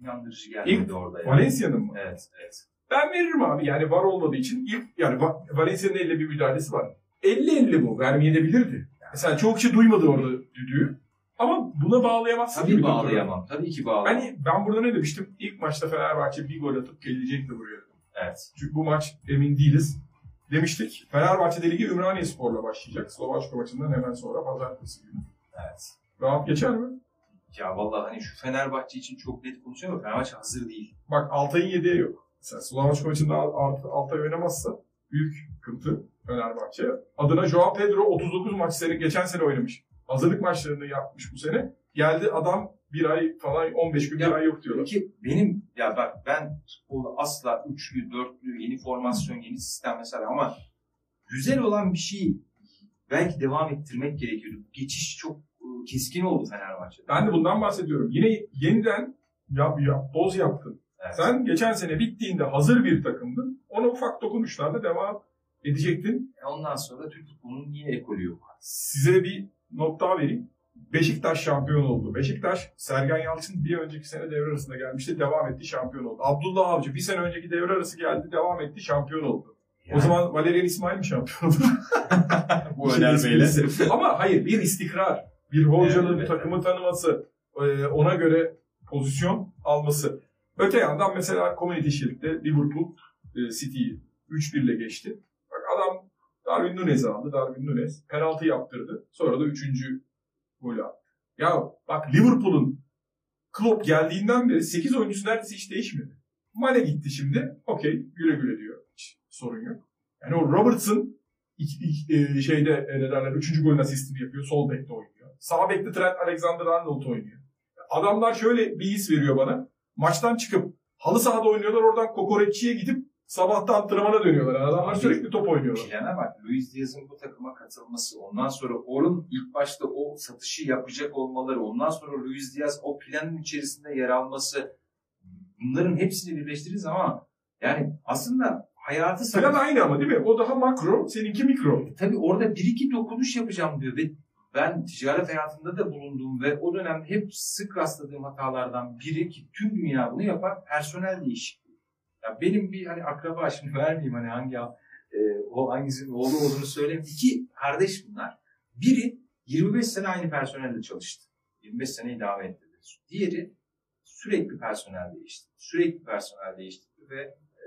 inandırıcı geldi orada. Yani. Valencia'nın mı? Evet, evet. Ben veririm abi. Yani var olmadığı için ilk yani Valencia'nın elle bir müdahalesi var. elli elli bu. Vermeyebilirdi. Mesela yani çok kişi duymadı orada düdüğü. Ama buna bağlayamazsın. Tabii bağlayamam. Durumda. Tabii ki bağlayamam. Hani ben burada ne demiştim? İlk maçta Fenerbahçe bir gol atıp gelecekti buraya. Evet. Çünkü bu maç emin değiliz. Demiştik. Fenerbahçe'de ligi Ümraniyespor'la başlayacak. Slovakya maçından hemen sonra pazartesi günü. Evet. Rahat geçer mi? Ya vallahi hani şu Fenerbahçe için çok net konuşuyor ama Fenerbahçe hazır değil. Bak Altay'ın yediye yok. Mesela Slovakya maçında Altay oynamazsa büyük kıntı Fenerbahçe. Adına Joao Pedro otuz dokuz maç sene geçen sene oynamış. Hazırlık maçlarını yapmış bu sene. Geldi adam bir ay falan on beş gün ya, bir ay yok diyorlar. Peki benim ya bak ben futbolda asla üçlü, dörtlü, yeni formasyon, yeni sistem mesela ama güzel olan bir şey belki devam ettirmek gerekiyordu. Geçiş çok keskin oldu Fenerbahçe'de. Ben de bundan bahsediyorum. Yine yeniden yap, yap, boz yaptın. Evet. Sen geçen sene bittiğinde hazır bir takımdın. Ona ufak dokunuşlarla devam edecektin. E ondan sonra Türk futbolunun yine ekolü yok. Size bir not daha vereyim. Beşiktaş şampiyon oldu. Beşiktaş, Sergen Yalçın bir önceki sene devre arasında gelmişti. Devam etti, şampiyon oldu. Abdullah Avcı bir sene önceki devre arası geldi. Devam etti, şampiyon oldu. Yani. O zaman Valerian İsmail mi şampiyon oldu? Bu önermeyle. Ama hayır, bir istikrar. Bir hocanın evet, evet, takımı evet. tanıması, ona göre pozisyon alması. Öte yandan mesela Community Shield'de Liverpool City'yi üç bir ile geçti. Bak adam Darwin Nunez'i aldı. Darwin Nunez penaltı yaptırdı. Sonra da üçüncü golü attı. Ya bak Liverpool'un Klopp geldiğinden beri sekiz oyuncusu neredeyse hiç değişmedi. Mane gitti şimdi. Okey, güle güle diyor. Hiç sorun yok. Yani o Robertson ilk, ilk, şeyde ne derler üçüncü golün asistini yapıyor. Sol bekte oynuyor. Sağ bekte Trent Alexander-Arnold oynuyor. Adamlar şöyle bir his veriyor bana. Maçtan çıkıp halı sahada oynuyorlar. Oradan kokoreççiye gidip sabahtan antrenmana dönüyorlar. Adamlar abi, sürekli top oynuyorlar. Plana bak. Luis Diaz'ın bu takıma katılması. Ondan sonra onun ilk başta o satışı yapacak olmaları. Ondan sonra Luis Diaz o planın içerisinde yer alması. Bunların hepsini birleştiririz ama yani aslında hayatı... Plan sanırım, aynı ama değil mi? O daha makro. Seninki mikro. E, tabii orada bir iki dokunuş yapacağım diyor. Ve ben ticaret hayatında da bulunduğum ve o dönemde hep sık rastladığım hatalardan biri ki tüm dünya bunu yapar. Personel değişikliği. Ya benim bir hani akraba şimdi vermeyeyim hani hangi e, o hangisinin oğlu olduğunu söyleyeyim. İki kardeş bunlar. Biri yirmi beş sene aynı personelle çalıştı. yirmi beş sene idame etti. Diğeri sürekli personel değişti. Sürekli personel değişti ve e,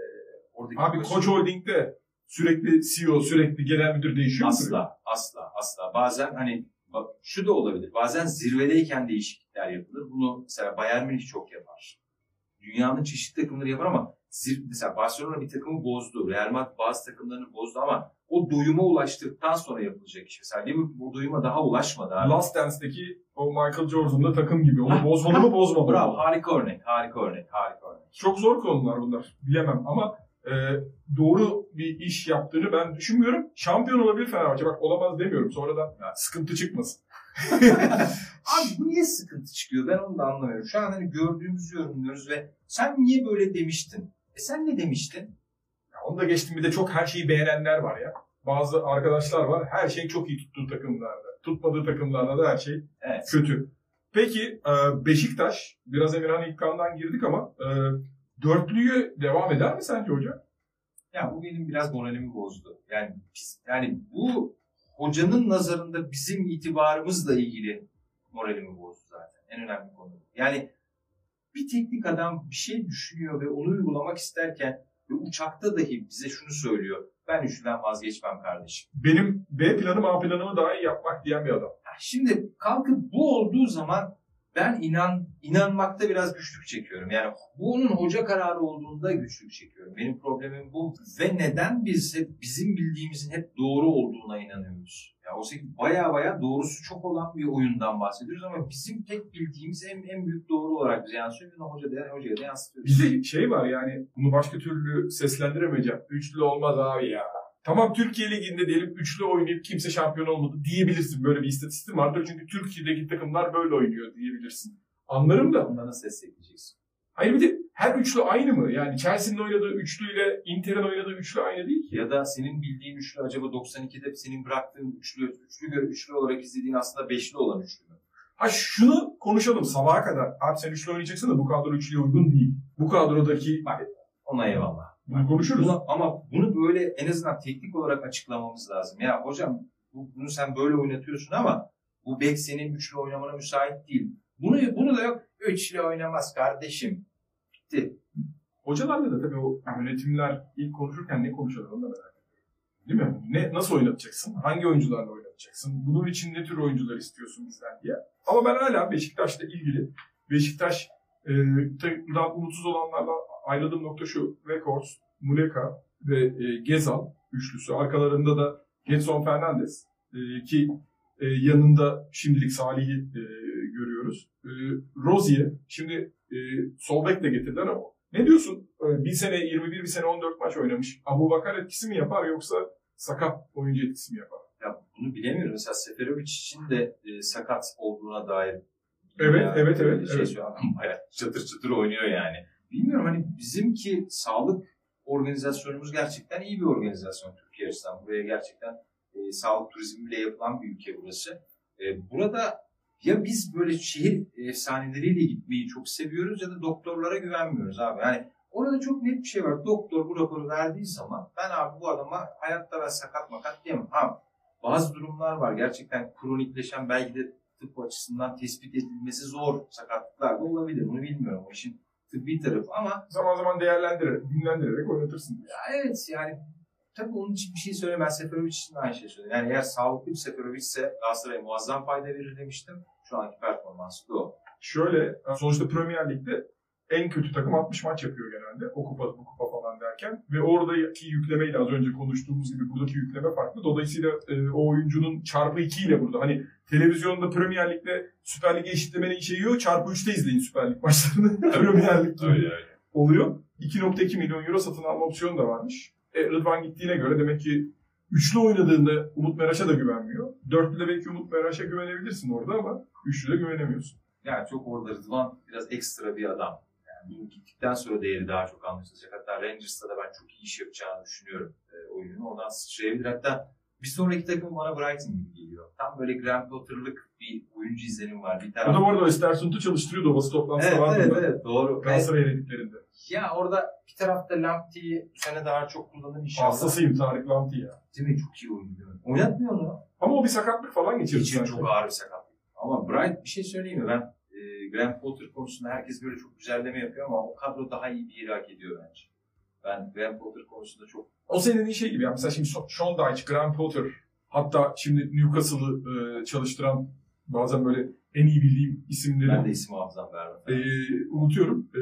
oradaki abi Koç Holding'de sürekli C E O, sürekli genel müdür değişiyor mu? Asla, mi? asla, asla. Bazen hani bak, şu da olabilir. Bazen zirvedeyken değişiklikler yapılır. Bunu mesela Bayern Münih çok yapar. Dünyanın çeşitli takımları yapar ama mesela Barcelona bir takımı bozdu. Real Madrid bazı takımlarını bozdu ama o doyuma ulaştıktan sonra yapılacak iş. Mesela Liverpool o doyuma daha ulaşmadı abi. Last Dance'deki o Michael Jordan'da takım gibi. Onu bozmadı mı bozmadı. Bravo. Harika örnek. Harika örnek. Harika örnek. Çok zor konular bunlar. Bilemem ama e, doğru bir iş yaptığını ben düşünmüyorum. Şampiyon olabilir Fenerbahçe. Bak olamaz demiyorum. Sonra da sıkıntı çıkmasın. Abi bu niye sıkıntı çıkıyor? Ben onu da anlamıyorum. Şu an hani gördüğümüzü yorumluyoruz ve sen niye böyle demiştin? E sen ne demiştin? Ya onu da geçtim, bir de çok her şeyi beğenenler var ya. Bazı arkadaşlar var. Her şey çok iyi tuttuğu takımlarda. Tutmadığı takımlarda da her şey evet. kötü. Peki Beşiktaş, biraz Emirhan İlkhan'dan girdik ama dörtlüyü devam eder mi sence hocam? Ya bu benim biraz moralimi bozdu. Yani biz, yani bu hocanın nazarında bizim itibarımızla ilgili moralimi bozdu zaten. En önemli konu. Yani bir teknik adam bir şey düşünüyor ve onu uygulamak isterken ve uçakta dahi bize şunu söylüyor. Ben üçlüden vazgeçmem kardeşim. Benim B planım A planımı daha iyi yapmak diyen bir adam. Şimdi kalkıp bu olduğu zaman ben inan inanmakta biraz güçlük çekiyorum. Yani bu onun hoca kararı olduğunda güçlük çekiyorum. Benim problemim bu. Ve neden biz hep bizim bildiğimizin hep doğru olduğuna inanıyoruz? Ya oysa ki baya baya doğrusu çok olan bir oyundan bahsediyoruz ama bizim tek bildiğimiz en, en büyük doğru olarak bize yansıyor. Bunu hoca da, hocaya da yansıtıyoruz. Bir de şey var yani bunu başka türlü seslendiremeyeceğim. Üçlü olmaz abi ya. Tamam Türkiye Ligi'nde diyelim üçlü oynayıp kimse şampiyon olmadı diyebilirsin. Böyle bir istatistik vardır. Çünkü Türkiye'deki takımlar böyle oynuyor diyebilirsin. Anlarım da. Onlara ses ekleyeceksin. Hayır bir de her üçlü aynı mı? Yani Chelsea'nin oynadığı üçlüyle Inter'in oynadığı üçlü aynı değil ki. Ya da senin bildiğin üçlü acaba doksan ikide senin bıraktığın üçlü, üçlü göre üçlü olarak izlediğin aslında beşli olan üçlü mü? Ha şunu konuşalım sabaha kadar. Abi sen üçlü oynayacaksın da bu kadro üçlüye uygun değil. Bu kadrodaki... Bak ona eyvallah. Bunu konuşuruz. Bunu, ama bunu böyle en azından teknik olarak açıklamamız lazım. Ya hocam bu, bunu sen böyle oynatıyorsun ama bu bek senin üçlü oynamana müsait değil. Bunu bunu da yok. Üçlü oynamaz kardeşim. Bitti. Hocalarla da tabii o yönetimler ilk konuşurken ne konuşuyorlar onu da merak ediyorum. Değil mi? Ne, nasıl oynatacaksın? Hangi oyuncularla oynatacaksın? Bunun için ne tür oyuncular istiyorsun bizden diye. Ama ben hala Beşiktaş'la ilgili Beşiktaş e, tabii daha umutsuz olanlarla ayrıldığım nokta şu. Records, Muleka ve e, Ghezzal üçlüsü. Arkalarında da Gelson Fernandez e, ki e, yanında şimdilik Salih'i e, görüyoruz. E, Rozi'ye şimdi e, sol bek de getirdiler ama ne diyorsun? E, bir sene yirmi bir, bir sene on dört maç oynamış. Abubakar etkisi mi yapar yoksa sakat oyuncu etkisi mi yapar? Ya bunu bilemiyorum. Mesela Seferovic için de e, sakat olduğuna dair. Evet, ya, evet, evet. Şey, evet. Bayağı çatır çatır oynuyor yani. Bilmiyorum hani bizimki sağlık organizasyonumuz gerçekten iyi bir organizasyon Türkiye açısından. Buraya gerçekten e, sağlık turizmiyle yapılan bir ülke burası. E, burada ya biz böyle şehir efsaneleriyle gitmeyi çok seviyoruz ya da doktorlara güvenmiyoruz abi. Yani orada çok net bir şey var. Doktor bu raporu verdiği zaman ben abi bu adama hayatta ben sakat makat diyemem. Ha, bazı durumlar var gerçekten kronikleşen belki de tıp açısından tespit edilmesi zor sakatlıklar da olabilir. Bunu bilmiyorum. O işin bir tarafı ama zaman zaman değerlendirerek, dinlendirerek oynatırsın. Ya evet yani tabii onun için bir şey söylemez. Seferovic için de aynı şey söylüyor. Yani eğer sağlıklı bir Seferovic ise Galatasaray'a muazzam fayda verir demiştim. Şu anki performansı da o. Şöyle sonuçta Premier Lig'de en kötü takım altmış maç yapıyor genelde. O kupa bu kupa falan derken ve oradaki yüklemeyle az önce konuştuğumuz gibi buradaki yükleme farklı. Dolayısıyla e, o oyuncunun çarpı iki ile burada hani televizyonda Premier Lig'de Süper Lig'e eşitlemenin şeyi yok. Çarpı üçte izleyin Süper Lig maçlarını. Premier Lig'de öyle, öyle oluyor. iki virgül iki milyon euro satın alma opsiyonu da varmış. E, Rıdvan gittiğine göre demek ki üçlü oynadığında Umut Meraş'a da güvenmiyor. Dörtlü de belki Umut Meraş'a güvenebilirsin orada ama üçlü de güvenemiyorsun. Yani çok orada Rıdvan biraz ekstra bir adam. Yani gittikten sonra değeri daha çok anlaşılacak. Hatta Rangers'ta da ben çok iyi iş yapacağını düşünüyorum e, oyununu. Oradan sıçrayabilir. Hatta bir sonraki takım bana Brighton gibi geliyor. Tam böyle Graham Potter'lık bir oyuncu izlenim var. Bir taraftan... O da bu arada Östersund'u çalıştırıyordu o basın toplantısı vardı. Evet, evet, evet. Doğru. Galatasaray yediklerinde. Ya orada bir tarafta Lamptey'i bu sene daha çok kullanır inşallah. Hastasıyım Tarık Lamptey ya. Değil mi? Çok iyi oyuncu değil mi? Oynatmıyor onu. Ama o bir sakatlık falan geçirdi. Geçirdi çok ağır bir sakatlık. Ama Bright bir şey söyleyeyim mi? Ben e, Graham Potter konusunda herkes böyle çok güzelleme yapıyor ama o kadro daha iyi bir yeri hak ediyor bence. Ben Graham Potter konusunda çok... O senenin şey gibi ya. Mesela şimdi Sean Dyche, Graham Potter, hatta şimdi Newcastle'ı e, çalıştıran bazen böyle en iyi bildiğim isimleri... Ben de isim hafızam vermem. E, unutuyorum. E,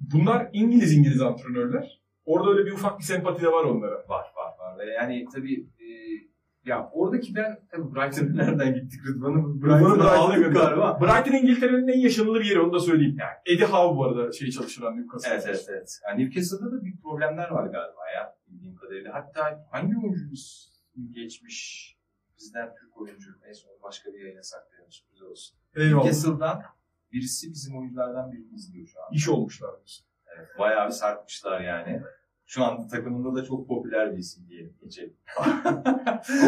bunlar İngiliz İngiliz antrenörler. Orada öyle bir ufak bir sempati de var onlara. Var var var. Yani tabii e, ya oradaki ben tabii Brighton'a nereden gittik Rıdvan'ı? Brighton'ı da aldık galiba. Brighton İngiltere'nin en yaşanılır yeri onu da söyleyeyim. Yani Eddie Howe bu arada şey çalışıran Newcastle'da. Evet evet evet. Yani Newcastle'da da bir problemler var galiba ya bildiğim kadarıyla. Hatta hangi oyuncumuz geçmiş bizden Türk oyuncu? Neyse onu başka bir yayına saklayalım sürpriz olsun. Eyvallah. Newcastle'dan birisi bizim oyunculardan birini izliyor şu an. İş olmuşlar. Evet, bayağı bir sarkmışlar yani. Şu anda takımında da çok popüler bir isim diyelim. Geçelim.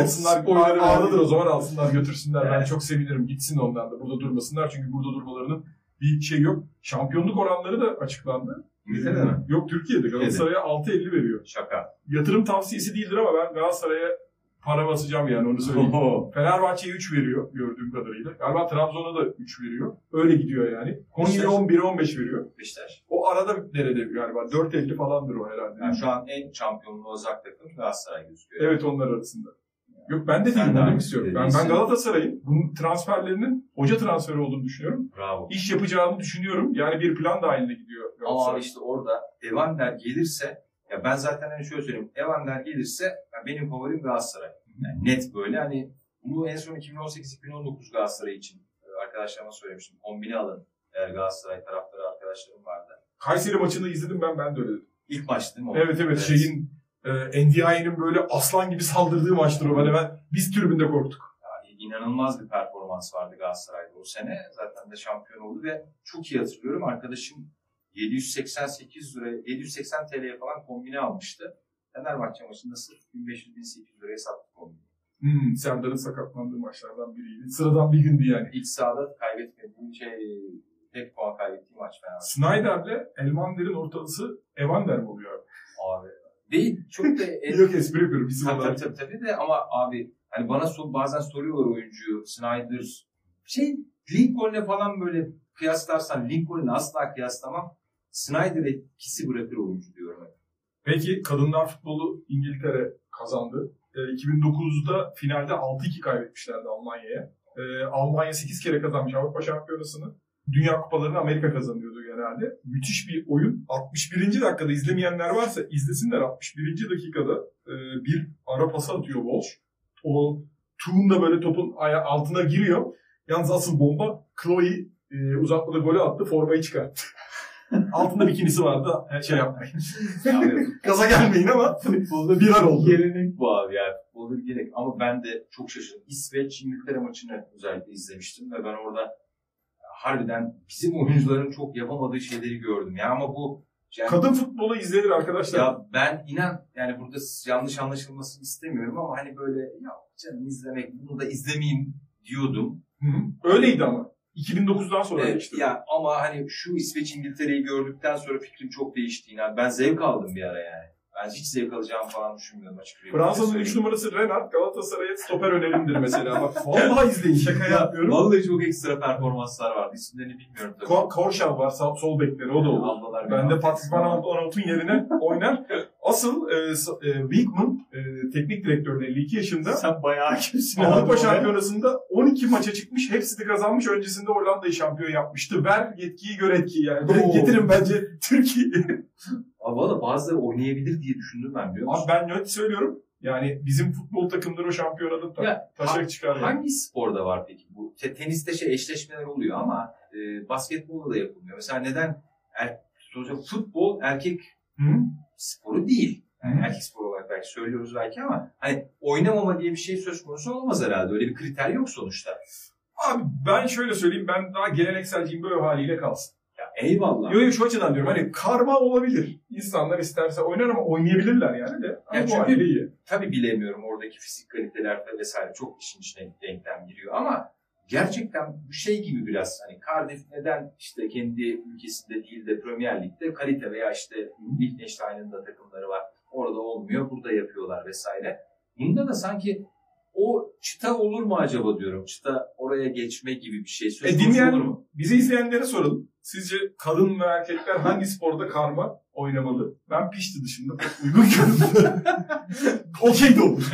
Alsınlar oyları ağırlıdır o zaman alsınlar götürsünler. Evet. Ben çok sevinirim. Gitsin onlar da burada durmasınlar. Çünkü burada durmalarının bir şey yok. Şampiyonluk oranları da açıklandı. Bizde mi? Yok Türkiye'de. Galatasaray'a altı elli veriyor. Şaka. Yatırım tavsiyesi değildir ama ben Galatasaray'a para basacağım yani onu söyleyeyim. Oho. Fenerbahçe'ye üç veriyor gördüğüm kadarıyla. Galiba Trabzon'a da üç veriyor. Öyle gidiyor yani. Konya'ya on bir on beş veriyor. Beşiktaş. O arada nerede galiba? dört elli falandır o herhalde. Yani şu an en şampiyonluğu uzak takım Galatasaray gözüküyor. Evet onlar arasında. Yani. Yok ben de değilim demek istiyorum. Ben, ben Galatasaray'ın bunun transferlerinin hoca transferi olduğunu düşünüyorum. Bravo. İş yapacağını düşünüyorum. Yani bir plan dahilinde gidiyor Galatasaray. Ama işte orada Evander gelirse ya ben zaten hani şöyle söyleyeyim. Evander gelirse benim favorim Galatasaray. Yani net böyle hani bunu en son iki bin on sekiz iki bin on dokuz Galatasaray için arkadaşlarıma söylemiştim. Kombine alın eğer Galatasaray taraftarı arkadaşlarım vardı. Kayseri maçını izledim ben ben de öyle dedim. İlk maç değil mi? Evet evet, evet. Şeyin e, N D I'nin böyle aslan gibi saldırdığı maçtır o. Hani ben biz tribünde korktuk. Yani inanılmaz bir performans vardı Galatasaray'da o sene. Zaten de şampiyon oldu ve çok iyi hatırlıyorum arkadaşım. yedi yüz seksen sekiz lira, yedi yüz seksen T L'ye falan kombine almıştı. Fenerbahçe maçında sırf bin beş yüz bin sekiz yüz liraya sattık kombine. Hmm, Serdar'ın sakatlandığı maçlardan biriydi. Sıradan bir gündü yani. İç sahada kaybetmediğim şey, tek puan kaybettiği maç Fenerbahçe. Snyder'le Elmander'in ortalısı Evander mi oluyor? Abi. Değil. Çok da... Yok espri yapıyorum. Tabii tabii tabii de ama abi hani bana so- bazen soruyorlar oyuncuyu. Snyder. Şey Lincoln'le falan böyle kıyaslarsan Lincoln'le asla kıyaslamam. Snyder etkisi bırakır oyuncu diyorum. Yani. Peki kadınlar futbolu İngiltere kazandı. E, iki bin dokuzda finalde altı iki kaybetmişlerdi Almanya'ya. E, Almanya sekiz kere kazanmış Avrupa Şampiyonası'nı. Dünya kupalarını Amerika kazanıyordu genelde. Müthiş bir oyun. altmış birinci dakikada izlemeyenler varsa izlesinler. altmış birinci dakikada e, bir ara pası atıyor Walsh. O Thun da böyle topun altına giriyor. Yalnız asıl bomba Chloe e, uzatmada golü attı. Formayı çıkarttı. Altında bikinisi vardı. Her şey yapmayın. Yani, gaza gelmeyin ama futbolda bir an oldu. Gelenek bu abi yani. Futbolda bir gelenek. Ama ben de çok şaşırdım. İsveç İngiltere maçını özellikle izlemiştim ve ben orada harbiden bizim oyuncuların çok yapamadığı şeyleri gördüm. Ya ama bu yani, kadın futbolu izlenir arkadaşlar. Ya ben inan yani burada yanlış anlaşılmasını istemiyorum ama hani böyle ya canım izlemek bunu da izlemeyeyim diyordum. Hı-hı. Öyleydi ama. iki bin dokuzdan sonra evet, geçti. Ya ama hani şu İsveç İngiltere'yi gördükten sonra fikrim çok değişti inan. Ben zevk aldım bir ara yani. Ben hiç zevk alacağımı falan düşünmüyorum açıkçası. Fransa'nın üç numarası Renard Galatasaray'a stoper önerimdir mesela. Bak vallahi izleyin şaka yapmıyorum. Vallahi çok ekstra performanslar vardı. İsimlerini bilmiyorum tabii. Ko- Korşal var sağ, sol bekleri o da oldu. Ben de Patrick Van Aanholt'un yerine oynar. Asıl e, e, Wiegmann e, teknik direktörü elli iki yaşında. Sen bayağı kimsin. Avrupa Şampiyonası'nda on iki maça çıkmış. Hepsini kazanmış. Öncesinde Hollanda'yı şampiyon yapmıştı. Ver yetkiyi gör etkiyi yani. Direkt getirin bence Türkiye'yi. Abi valla bazıları oynayabilir diye düşündüm ben biliyor musun? Abi ben net söylüyorum. Yani bizim futbol takımları o şampiyonada ta- taşak çıkar. Ha- yani. Hangi sporda var peki? Bu te- teniste şey eşleşmeler oluyor ama e, basketbolda da yapılmıyor. Mesela neden er- futbol erkek Hı? sporu değil. Yani erkek sporu olarak belki söylüyoruz belki ama hani oynamama diye bir şey söz konusu olamaz herhalde. Öyle bir kriter yok sonuçta. Abi ben şöyle söyleyeyim. Ben daha gelenekselciyim böyle haliyle kalsın. Eyvallah. Yo yo şu açıdan diyorum hani karma olabilir. İnsanlar isterse oynar ama oynayabilirler yani de. Ya çünkü iyi. Tabii bilemiyorum oradaki fizik kaliteler vesaire çok işin içine denklem giriyor ama gerçekten bu şey gibi biraz hani Cardiff neden işte kendi ülkesinde değil de Premier Lig'de kalite veya işte Liechtenstein'ın da takımları var. Orada olmuyor burada yapıyorlar vesaire. Bunda da sanki o çıta olur mu acaba diyorum. Çıta oraya geçme gibi bir şey söz konusu olur mu? Bizi izleyenlere soralım. Sizce kadın ve erkekler hangi sporda karma oynamalı? Ben pişti dışında uygun gördüm. Okey de olur.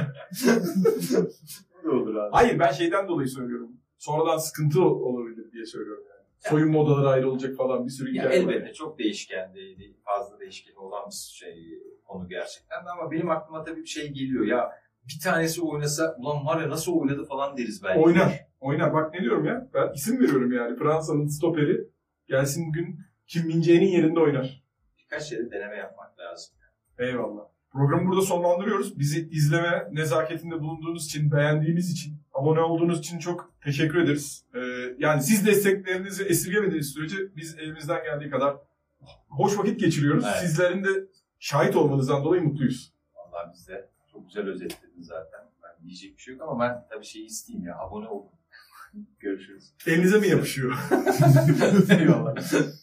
Ne olur abi? Hayır ben şeyden dolayı söylüyorum. Sonradan sıkıntı olabilir diye söylüyorum yani. Ya. Soyunma odaları ayrı olacak falan bir sürü hikaye var. Elbette çok değişken değil. Fazla değişken olan bir şey konu gerçekten de ama benim aklıma tabii bir şey geliyor ya. Bir tanesi oynasa ulan var ya nasıl oynadı falan deriz belki. Oynar. Oynar. Bak ne diyorum ya. Ben isim veriyorum yani. Fransa'nın stoperi gelsin bugün Kim Min-jae'nin yerinde oynar. Birkaç yere deneme yapmak lazım. Yani. Eyvallah. Programı burada sonlandırıyoruz. Bizi izleme nezaketinde bulunduğunuz için, beğendiğiniz için, abone olduğunuz için çok teşekkür ederiz. Ee, yani siz desteklerinizi esirgemediğiniz sürece biz elimizden geldiği kadar hoş vakit geçiriyoruz. Evet. Sizlerin de şahit olmanızdan dolayı mutluyuz. Vallahi biz de. Çok güzel özetledin zaten. Ben diyecek bir şey yok ama ben tabii şeyi isteyeyim ya. Abone olun. Görüşürüz. Elinize mi yapışıyor? Eyvallah.